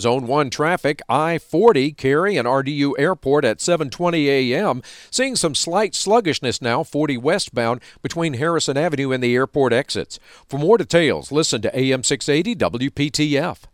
Zone 1 traffic, I-40, Cary and RDU Airport at 7:20 a.m. Seeing some slight sluggishness now, 40 westbound between Harrison Avenue and the airport exits. For more details, listen to AM 680 WPTF.